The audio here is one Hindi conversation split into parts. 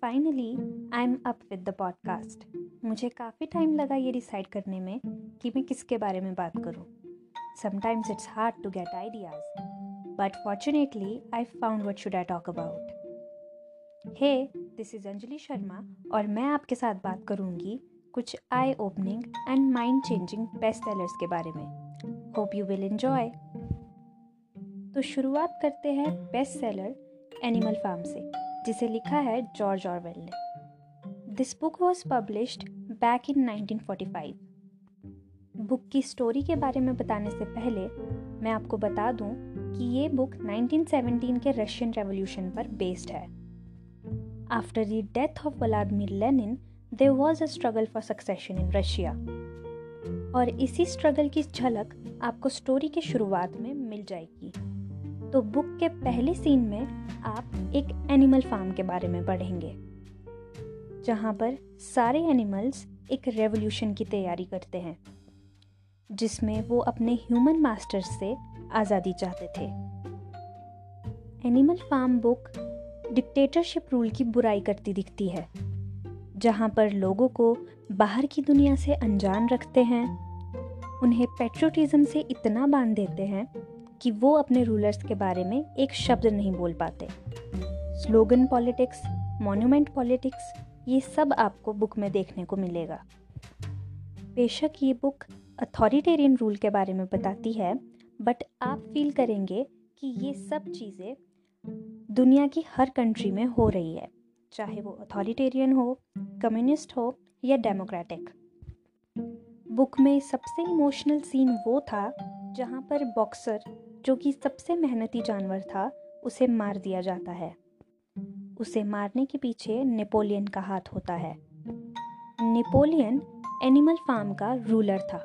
Finally I am up with the podcast. मुझे काफ़ी टाइम लगा ये डिसाइड करने में कि मैं किसके बारे में बात करूँ। Sometimes it's hard to get ideas but fortunately I found what should I talk about. Hey, this is Anjali Sharma और मैं आपके साथ बात करूँगी कुछ eye opening and mind changing best sellers के बारे में। Hope you will enjoy. तो शुरुआत करते हैं बेस्ट सेलर एनिमल फार्म से, जिसे लिखा है जॉर्ज ऑरवेल ने। This book was published back in 1945। Book की स्टोरी के बारे में बताने से पहले मैं आपको बता दूं कि ये बुक 1917 के रशियन रेवोल्यूशन पर बेस्ड है। After the death of Vladimir Lenin There was a struggle for succession in Russia. और इसी स्ट्रगल की झलक आपको स्टोरी की शुरुआत में मिल जाएगी। तो बुक के पहले सीन में आप एक एनिमल फार्म के बारे में पढ़ेंगे, जहाँ पर सारे एनिमल्स एक रेवोल्यूशन की तैयारी करते हैं, जिसमें वो अपने ह्यूमन मास्टर्स से आज़ादी चाहते थे। Animal Farm book dictatorship rule की बुराई करती दिखती है, जहाँ पर लोगों को बाहर की दुनिया से अनजान रखते हैं, उन्हें पैट्रियोटिज़म से इतना बांध देते हैं कि वो अपने रूलर्स के बारे में एक शब्द नहीं बोल पाते। स्लोगन पॉलिटिक्स, मॉन्यूमेंट पॉलिटिक्स, ये सब आपको बुक में देखने को मिलेगा। बेशक ये बुक अथॉरिटेरियन रूल के बारे में बताती है, बट आप फील करेंगे कि ये सब चीज़ें दुनिया की हर कंट्री में हो रही है, चाहे वो अथॉरिटेरियन हो, कम्युनिस्ट हो या डेमोक्रेटिक। बुक में सबसे इमोशनल सीन वो था जहाँ पर बॉक्सर, जो कि सबसे मेहनती जानवर था, उसे मार दिया जाता है। उसे मारने के पीछे नेपोलियन का हाथ होता है। नेपोलियन एनिमल फार्म का रूलर था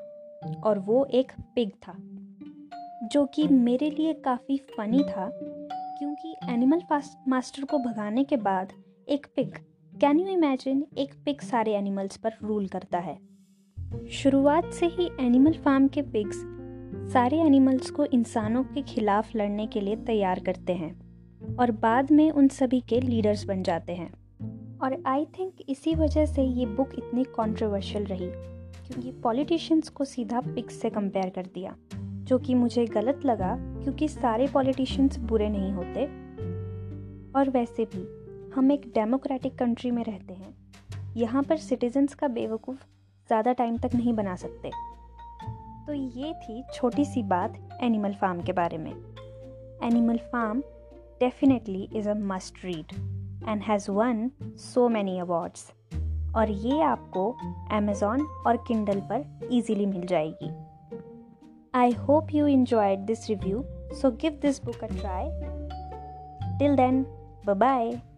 और वो एक पिग था, जो कि मेरे लिए काफ़ी फनी था, क्योंकि एनिमल मास्टर को भगाने के बाद एक पिग, कैन यू इमेजिन, एक पिग सारे एनिमल्स पर रूल करता है। शुरुआत से ही एनिमल फार्म के पिग्स सारे एनिमल्स को इंसानों के खिलाफ लड़ने के लिए तैयार करते हैं और बाद में उन सभी के लीडर्स बन जाते हैं। और आई थिंक इसी वजह से ये बुक इतनी कंट्रोवर्शियल रही, क्योंकि पॉलिटिशियंस को सीधा पिग्स से कंपेयर कर दिया, जो कि मुझे गलत लगा, क्योंकि सारे पॉलिटिशियंस बुरे नहीं होते। और वैसे भी हम एक डेमोक्रेटिक कंट्री में रहते हैं, यहाँ पर सिटीजन्स का बेवकूफ़ ज़्यादा टाइम तक नहीं बना सकते। तो ये थी छोटी सी बात एनिमल फार्म के बारे में। Animal Farm definitely is a must read and has won so many awards, और ये आपको अमेज़ॉन और किंडल पर ईजीली मिल जाएगी। I hope you enjoyed this review, so give this book a try. Till then, bye bye.